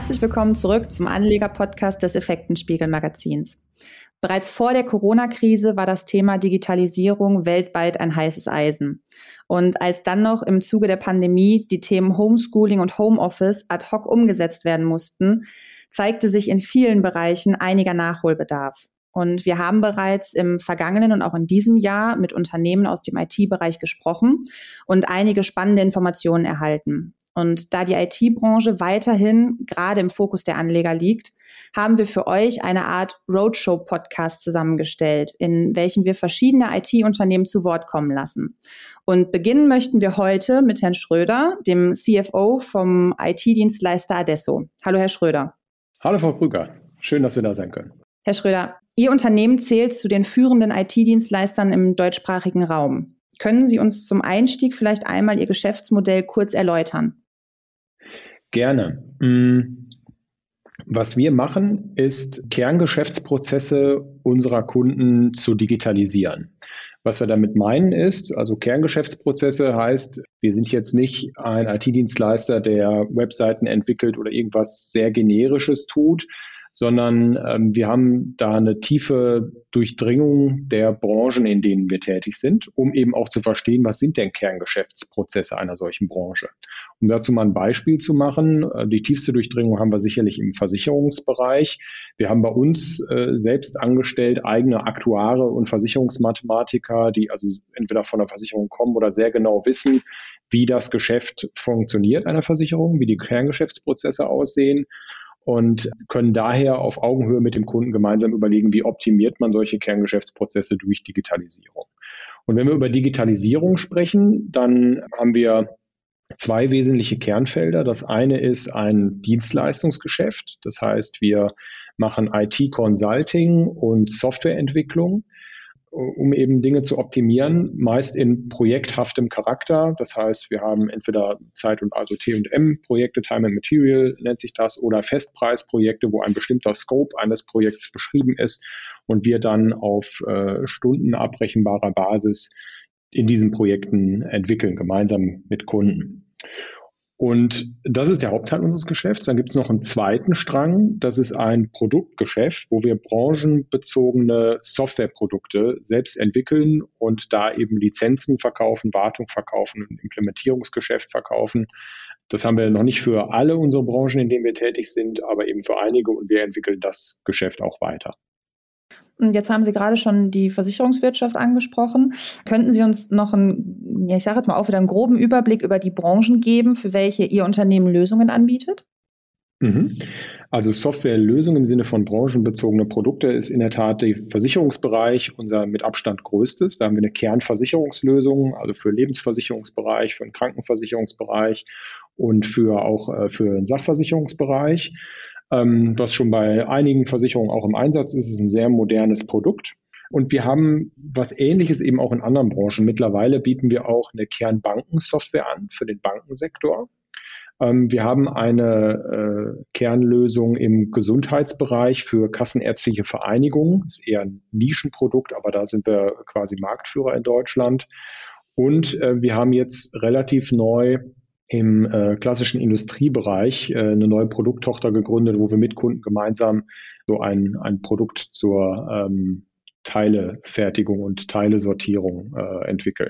Herzlich willkommen zurück zum Anleger-Podcast des Effekten-Spiegel-Magazins. Bereits vor der Corona-Krise war das Thema Digitalisierung weltweit ein heißes Eisen. Und als dann noch im Zuge der Pandemie die Themen Homeschooling und Homeoffice ad hoc umgesetzt werden mussten, zeigte sich in vielen Bereichen einiger Nachholbedarf. Und wir haben bereits im vergangenen und auch in diesem Jahr mit Unternehmen aus dem IT-Bereich gesprochen und einige spannende Informationen erhalten. Und da die IT-Branche weiterhin gerade im Fokus der Anleger liegt, haben wir für euch eine Art Roadshow-Podcast zusammengestellt, in welchem wir verschiedene IT-Unternehmen zu Wort kommen lassen. Und beginnen möchten wir heute mit Herrn Schröder, dem CFO vom IT-Dienstleister Adesso. Hallo, Herr Schröder. Hallo, Frau Krüger. Schön, dass wir da sein können. Herr Schröder, Ihr Unternehmen zählt zu den führenden IT-Dienstleistern im deutschsprachigen Raum. Können Sie uns zum Einstieg vielleicht einmal Ihr Geschäftsmodell kurz erläutern? Gerne. Was wir machen, ist, Kerngeschäftsprozesse unserer Kunden zu digitalisieren. Was wir damit meinen ist, also Kerngeschäftsprozesse heißt, wir sind jetzt nicht ein IT-Dienstleister, der Webseiten entwickelt oder irgendwas sehr Generisches tut, sondern wir haben da eine tiefe Durchdringung der Branchen, in denen wir tätig sind, um eben auch zu verstehen, was sind denn Kerngeschäftsprozesse einer solchen Branche. Um dazu mal ein Beispiel zu machen, die tiefste Durchdringung haben wir sicherlich im Versicherungsbereich. Wir haben bei uns selbst angestellt eigene Aktuare und Versicherungsmathematiker, die also entweder von der Versicherung kommen oder sehr genau wissen, wie das Geschäft funktioniert einer Versicherung, wie die Kerngeschäftsprozesse aussehen. Und können daher auf Augenhöhe mit dem Kunden gemeinsam überlegen, wie optimiert man solche Kerngeschäftsprozesse durch Digitalisierung. Und wenn wir über Digitalisierung sprechen, dann haben wir zwei wesentliche Kernfelder. Das eine ist ein Dienstleistungsgeschäft. Das heißt, wir machen IT-Consulting und Softwareentwicklung, um eben Dinge zu optimieren, meist in projekthaftem Charakter. Das heißt, wir haben entweder Zeit- und also T&M-Projekte, Time and Material nennt sich das, oder Festpreisprojekte, wo ein bestimmter Scope eines Projekts beschrieben ist und wir dann auf stundenabrechenbarer Basis in diesen Projekten entwickeln, gemeinsam mit Kunden. Und das ist der Hauptteil unseres Geschäfts. Dann gibt es noch einen zweiten Strang. Das ist ein Produktgeschäft, wo wir branchenbezogene Softwareprodukte selbst entwickeln und da eben Lizenzen verkaufen, Wartung verkaufen und Implementierungsgeschäft verkaufen. Das haben wir noch nicht für alle unsere Branchen, in denen wir tätig sind, aber eben für einige. Und wir entwickeln das Geschäft auch weiter. Und jetzt haben Sie gerade schon die Versicherungswirtschaft angesprochen. Könnten Sie uns noch einen groben Überblick über die Branchen geben, für welche Ihr Unternehmen Lösungen anbietet? Also Softwarelösungen im Sinne von branchenbezogene Produkte ist in der Tat der Versicherungsbereich unser mit Abstand größtes. Da haben wir eine Kernversicherungslösung, also für den Lebensversicherungsbereich, für den Krankenversicherungsbereich und für den Sachversicherungsbereich. Was schon bei einigen Versicherungen auch im Einsatz ist, ist ein sehr modernes Produkt. Und wir haben was Ähnliches eben auch in anderen Branchen. Mittlerweile bieten wir auch eine Kernbankensoftware an für den Bankensektor. Wir haben eine Kernlösung im Gesundheitsbereich für kassenärztliche Vereinigungen. Ist eher ein Nischenprodukt, aber da sind wir quasi Marktführer in Deutschland. Und wir haben jetzt relativ neu im klassischen Industriebereich eine neue Produkttochter gegründet, wo wir mit Kunden gemeinsam so ein Produkt zur Teilefertigung und Teilesortierung entwickeln.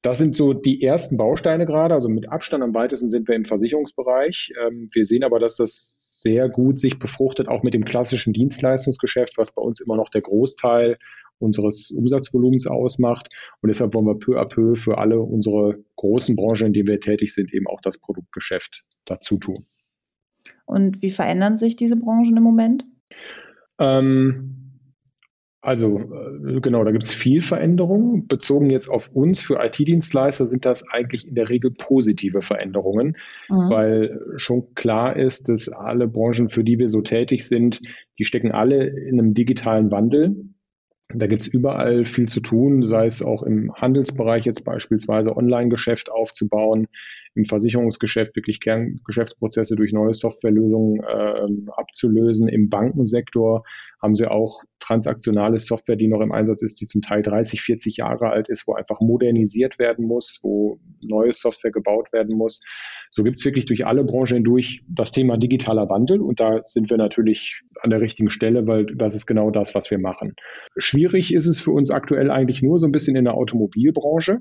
Das sind so die ersten Bausteine gerade, also mit Abstand am weitesten sind wir im Versicherungsbereich. Wir sehen aber, dass das sehr gut sich befruchtet, auch mit dem klassischen Dienstleistungsgeschäft, was bei uns immer noch der Großteil unseres Umsatzvolumens ausmacht. Und deshalb wollen wir peu à peu für alle unsere großen Branchen, in denen wir tätig sind, eben auch das Produktgeschäft dazu tun. Und wie verändern sich diese Branchen im Moment? Da gibt es viel Veränderung. Bezogen jetzt auf uns für IT-Dienstleister sind das eigentlich in der Regel positive Veränderungen, weil schon klar ist, dass alle Branchen, für die wir so tätig sind, die stecken alle in einem digitalen Wandel. Da gibt es überall viel zu tun, sei es auch im Handelsbereich jetzt beispielsweise Online-Geschäft aufzubauen, im Versicherungsgeschäft wirklich Kerngeschäftsprozesse durch neue Softwarelösungen abzulösen. Im Bankensektor haben sie auch transaktionale Software, die noch im Einsatz ist, die zum Teil 30, 40 Jahre alt ist, wo einfach modernisiert werden muss, wo neue Software gebaut werden muss. So gibt es wirklich durch alle Branchen hindurch das Thema digitaler Wandel. Und da sind wir natürlich an der richtigen Stelle, weil das ist genau das, was wir machen. Schwierig ist es für uns aktuell eigentlich nur so ein bisschen in der Automobilbranche.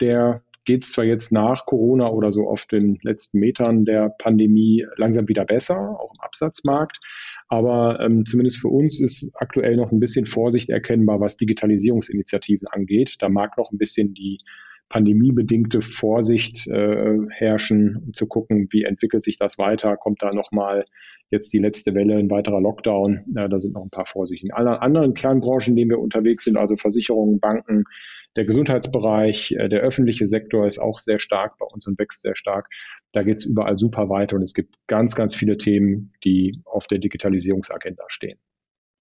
Der geht es zwar jetzt nach Corona oder so auf den letzten Metern der Pandemie langsam wieder besser, auch im Absatzmarkt. Aber zumindest für uns ist aktuell noch ein bisschen Vorsicht erkennbar, was Digitalisierungsinitiativen angeht. Da mag noch ein bisschen die pandemiebedingte Vorsicht herrschen, um zu gucken, wie entwickelt sich das weiter. Kommt da nochmal jetzt die letzte Welle, ein weiterer Lockdown? Ja, da sind noch ein paar Vorsichten. In allen anderen Kernbranchen, in denen wir unterwegs sind, also Versicherungen, Banken, der Gesundheitsbereich, der öffentliche Sektor ist auch sehr stark bei uns und wächst sehr stark. Da geht es überall super weiter und es gibt ganz, ganz viele Themen, die auf der Digitalisierungsagenda stehen.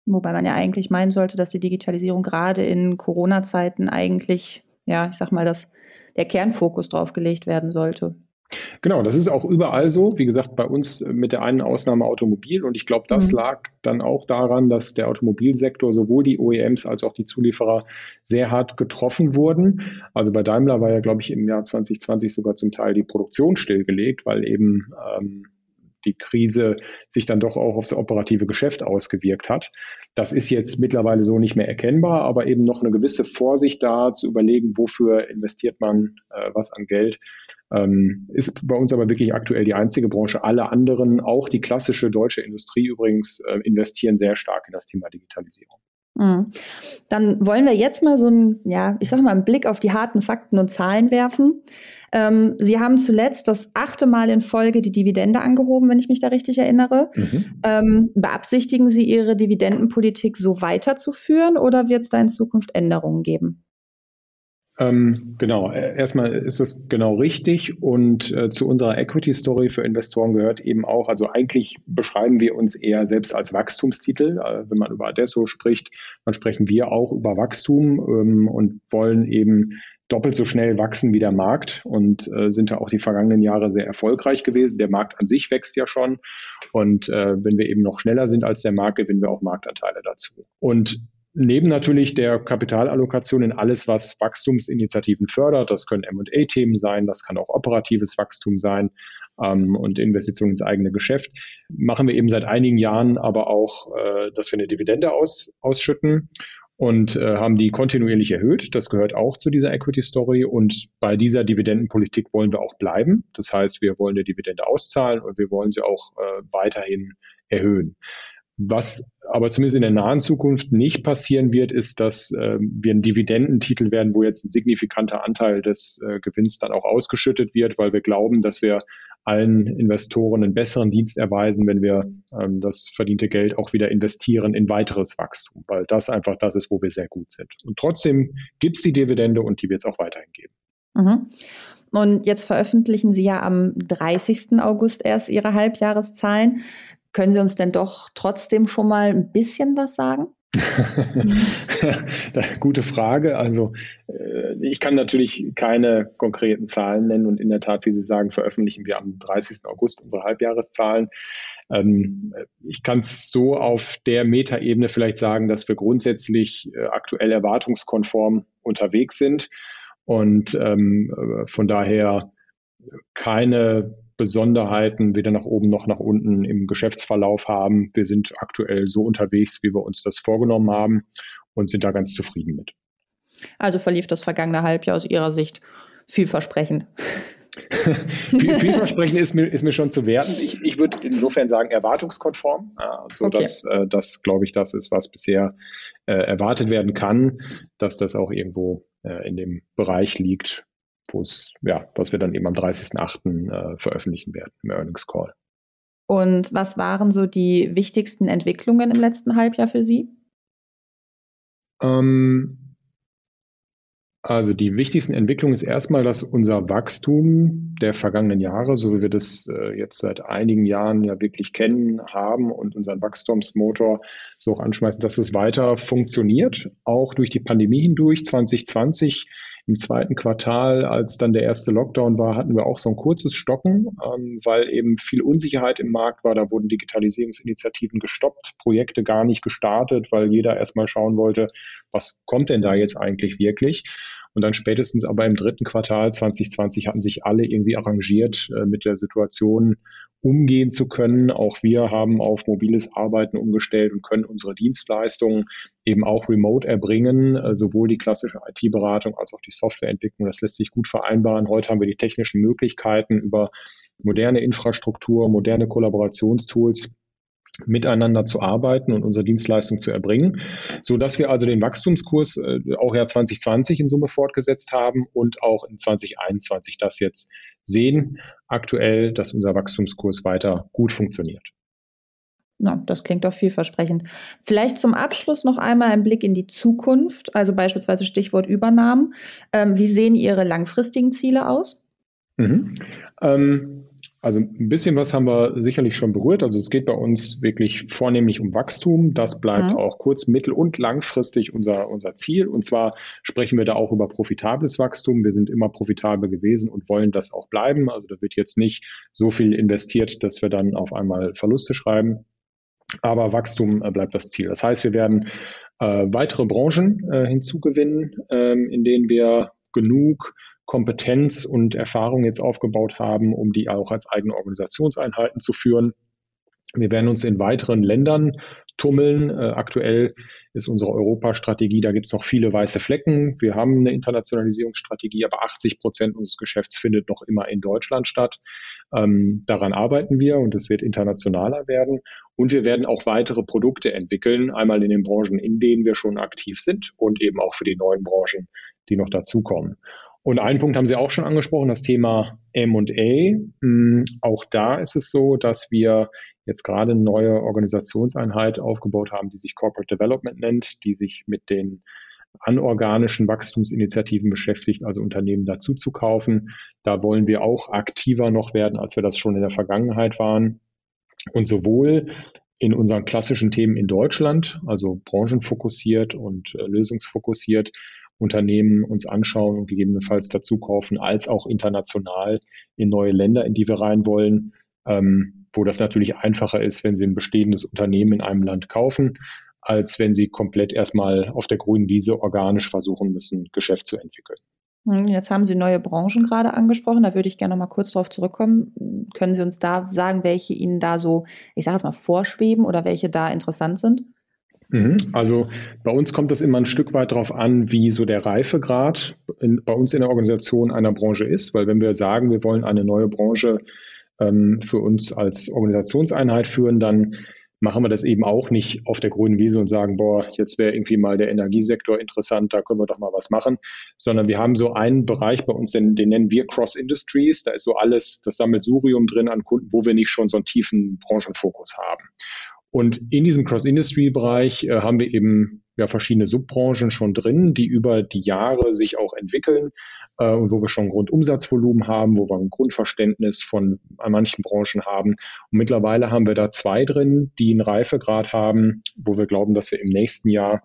Wobei man ja eigentlich meinen sollte, dass die Digitalisierung gerade in Corona-Zeiten eigentlich, ja, ich sag mal, dass der Kernfokus drauf gelegt werden sollte. Genau, das ist auch überall so. Wie gesagt, bei uns mit der einen Ausnahme Automobil. Und ich glaube, das lag dann auch daran, dass der Automobilsektor, sowohl die OEMs als auch die Zulieferer, sehr hart getroffen wurden. Also bei Daimler war ja, glaube ich, im Jahr 2020 sogar zum Teil die Produktion stillgelegt, weil eben die Krise sich dann doch auch aufs operative Geschäft ausgewirkt hat. Das ist jetzt mittlerweile so nicht mehr erkennbar, aber eben noch eine gewisse Vorsicht da zu überlegen, wofür investiert man was an Geld. Ist bei uns aber wirklich aktuell die einzige Branche. Alle anderen, auch die klassische deutsche Industrie übrigens, investieren sehr stark in das Thema Digitalisierung. Dann wollen wir jetzt mal so einen, ja, ich sag mal, einen Blick auf die harten Fakten und Zahlen werfen. Sie haben zuletzt das 8. Mal in Folge die Dividende angehoben, wenn ich mich da richtig erinnere. Beabsichtigen Sie, Ihre Dividendenpolitik so weiterzuführen oder wird es da in Zukunft Änderungen geben? Genau, erstmal ist es genau richtig und zu unserer Equity-Story für Investoren gehört eben auch, also eigentlich beschreiben wir uns eher selbst als Wachstumstitel, wenn man über Adesso spricht, dann sprechen wir auch über Wachstum und wollen eben doppelt so schnell wachsen wie der Markt und sind da auch die vergangenen Jahre sehr erfolgreich gewesen. Der Markt an sich wächst ja schon und wenn wir eben noch schneller sind als der Markt, gewinnen wir auch Marktanteile dazu. Und neben natürlich der Kapitalallokation in alles, was Wachstumsinitiativen fördert, das können M&A-Themen sein, das kann auch operatives Wachstum sein und Investitionen ins eigene Geschäft, machen wir eben seit einigen Jahren aber auch, dass wir eine Dividende ausschütten und haben die kontinuierlich erhöht. Das gehört auch zu dieser Equity-Story und bei dieser Dividendenpolitik wollen wir auch bleiben. Das heißt, wir wollen eine Dividende auszahlen und wir wollen sie auch weiterhin erhöhen. Was aber zumindest in der nahen Zukunft nicht passieren wird, ist, dass wir ein Dividendentitel werden, wo jetzt ein signifikanter Anteil des Gewinns dann auch ausgeschüttet wird, weil wir glauben, dass wir allen Investoren einen besseren Dienst erweisen, wenn wir das verdiente Geld auch wieder investieren in weiteres Wachstum, weil das einfach das ist, wo wir sehr gut sind. Und trotzdem gibt es die Dividende und die wird es auch weiterhin geben. Mhm. Und jetzt veröffentlichen Sie ja am 30. August erst Ihre Halbjahreszahlen. Können Sie uns denn doch trotzdem schon mal ein bisschen was sagen? Gute Frage. Also ich kann natürlich keine konkreten Zahlen nennen und in der Tat, wie Sie sagen, veröffentlichen wir am 30. August unsere Halbjahreszahlen. Ich kann es so auf der Metaebene vielleicht sagen, dass wir grundsätzlich aktuell erwartungskonform unterwegs sind und von daher keine Besonderheiten weder nach oben noch nach unten im Geschäftsverlauf haben. Wir sind aktuell so unterwegs, wie wir uns das vorgenommen haben und sind da ganz zufrieden mit. Also verlief das vergangene Halbjahr aus Ihrer Sicht vielversprechend. Vielversprechend ist mir schon zu werten. Ich würde insofern sagen, erwartungskonform. So okay. Das, glaube ich, das ist, was bisher erwartet werden kann, dass das auch irgendwo in dem Bereich liegt, was wir dann eben am 30.08. Veröffentlichen werden im Earnings Call. Und was waren so die wichtigsten Entwicklungen im letzten Halbjahr für Sie? Also die wichtigsten Entwicklungen ist erstmal, dass unser Wachstum der vergangenen Jahre, so wie wir das jetzt seit einigen Jahren ja wirklich kennen, haben und unseren Wachstumsmotor so auch anschmeißen, dass es weiter funktioniert, auch durch die Pandemie hindurch. 2020 Im zweiten Quartal, als dann der erste Lockdown war, hatten wir auch so ein kurzes Stocken, weil eben viel Unsicherheit im Markt war. Da wurden Digitalisierungsinitiativen gestoppt, Projekte gar nicht gestartet, weil jeder erstmal schauen wollte, was kommt denn da jetzt eigentlich wirklich? Und dann spätestens aber im dritten Quartal 2020 hatten sich alle irgendwie arrangiert, mit der Situation umgehen zu können. Auch wir haben auf mobiles Arbeiten umgestellt und können unsere Dienstleistungen eben auch remote erbringen, sowohl die klassische IT-Beratung als auch die Softwareentwicklung. Das lässt sich gut vereinbaren. Heute haben wir die technischen Möglichkeiten, über moderne Infrastruktur, moderne Kollaborationstools miteinander zu arbeiten und unsere Dienstleistung zu erbringen, sodass wir also den Wachstumskurs auch Jahr 2020 in Summe fortgesetzt haben und auch in 2021 das jetzt sehen, aktuell, dass unser Wachstumskurs weiter gut funktioniert. Na, das klingt doch vielversprechend. Vielleicht zum Abschluss noch einmal ein Blick in die Zukunft, also beispielsweise Stichwort Übernahmen. Wie sehen Ihre langfristigen Ziele aus? Also ein bisschen was haben wir sicherlich schon berührt. Also es geht bei uns wirklich vornehmlich um Wachstum. Das bleibt auch kurz-, mittel- und langfristig unser Ziel. Und zwar sprechen wir da auch über profitables Wachstum. Wir sind immer profitabel gewesen und wollen das auch bleiben. Also da wird jetzt nicht so viel investiert, dass wir dann auf einmal Verluste schreiben. Aber Wachstum bleibt das Ziel. Das heißt, wir werden weitere Branchen hinzugewinnen, in denen wir genug Kompetenz und Erfahrung jetzt aufgebaut haben, um die auch als eigene Organisationseinheiten zu führen. Wir werden uns in weiteren Ländern tummeln. Aktuell ist unsere Europastrategie, da gibt es noch viele weiße Flecken. Wir haben eine Internationalisierungsstrategie, aber 80% unseres Geschäfts findet noch immer in Deutschland statt. Daran arbeiten wir und es wird internationaler werden. Und wir werden auch weitere Produkte entwickeln, einmal in den Branchen, in denen wir schon aktiv sind und eben auch für die neuen Branchen, die noch dazukommen. Und einen Punkt haben Sie auch schon angesprochen, das Thema M&A. Auch da ist es so, dass wir jetzt gerade eine neue Organisationseinheit aufgebaut haben, die sich Corporate Development nennt, die sich mit den anorganischen Wachstumsinitiativen beschäftigt, also Unternehmen dazu zu kaufen. Da wollen wir auch aktiver noch werden, als wir das schon in der Vergangenheit waren. Und sowohl in unseren klassischen Themen in Deutschland, also branchenfokussiert und lösungsfokussiert, Unternehmen uns anschauen und gegebenenfalls dazu kaufen, als auch international in neue Länder, in die wir rein wollen, wo das natürlich einfacher ist, wenn Sie ein bestehendes Unternehmen in einem Land kaufen, als wenn Sie komplett erstmal auf der grünen Wiese organisch versuchen müssen, Geschäft zu entwickeln. Jetzt haben Sie neue Branchen gerade angesprochen, da würde ich gerne noch mal kurz drauf zurückkommen. Können Sie uns da sagen, welche Ihnen da so, ich sage es mal, vorschweben oder welche da interessant sind? Also bei uns kommt das immer ein Stück weit darauf an, wie so der Reifegrad bei uns in der Organisation einer Branche ist. Weil wenn wir sagen, wir wollen eine neue Branche für uns als Organisationseinheit führen, dann machen wir das eben auch nicht auf der grünen Wiese und sagen, boah, jetzt wäre irgendwie mal der Energiesektor interessant, da können wir doch mal was machen. Sondern wir haben so einen Bereich bei uns, den nennen wir Cross-Industries. Da ist so alles, das Sammelsurium drin an Kunden, wo wir nicht schon so einen tiefen Branchenfokus haben. Und in diesem Cross-Industry-Bereich haben wir eben ja verschiedene Subbranchen schon drin, die über die Jahre sich auch entwickeln und wo wir schon ein Grundumsatzvolumen haben, wo wir ein Grundverständnis von an manchen Branchen haben. Und mittlerweile haben wir da zwei drin, die einen Reifegrad haben, wo wir glauben, dass wir im nächsten Jahr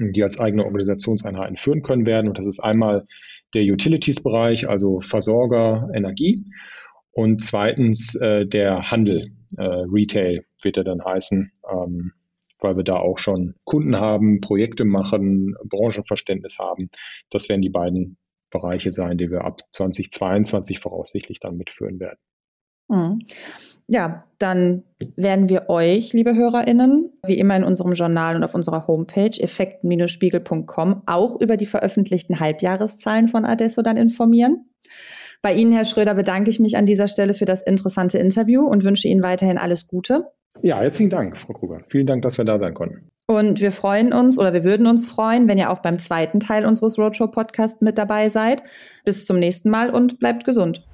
die als eigene Organisationseinheiten führen können werden. Und das ist einmal der Utilities-Bereich, also Versorger, Energie. Und zweitens der Handel, Retail wird er dann heißen, weil wir da auch schon Kunden haben, Projekte machen, Branchenverständnis haben. Das werden die beiden Bereiche sein, die wir ab 2022 voraussichtlich dann mitführen werden. Ja, dann werden wir euch, liebe HörerInnen, wie immer in unserem Journal und auf unserer Homepage effekten-spiegel.com auch über die veröffentlichten Halbjahreszahlen von Adesso dann informieren. Bei Ihnen, Herr Schröder, bedanke ich mich an dieser Stelle für das interessante Interview und wünsche Ihnen weiterhin alles Gute. Ja, herzlichen Dank, Frau Kruger. Vielen Dank, dass wir da sein konnten. Und wir freuen uns oder wir würden uns freuen, wenn ihr auch beim zweiten Teil unseres Roadshow-Podcasts mit dabei seid. Bis zum nächsten Mal und bleibt gesund.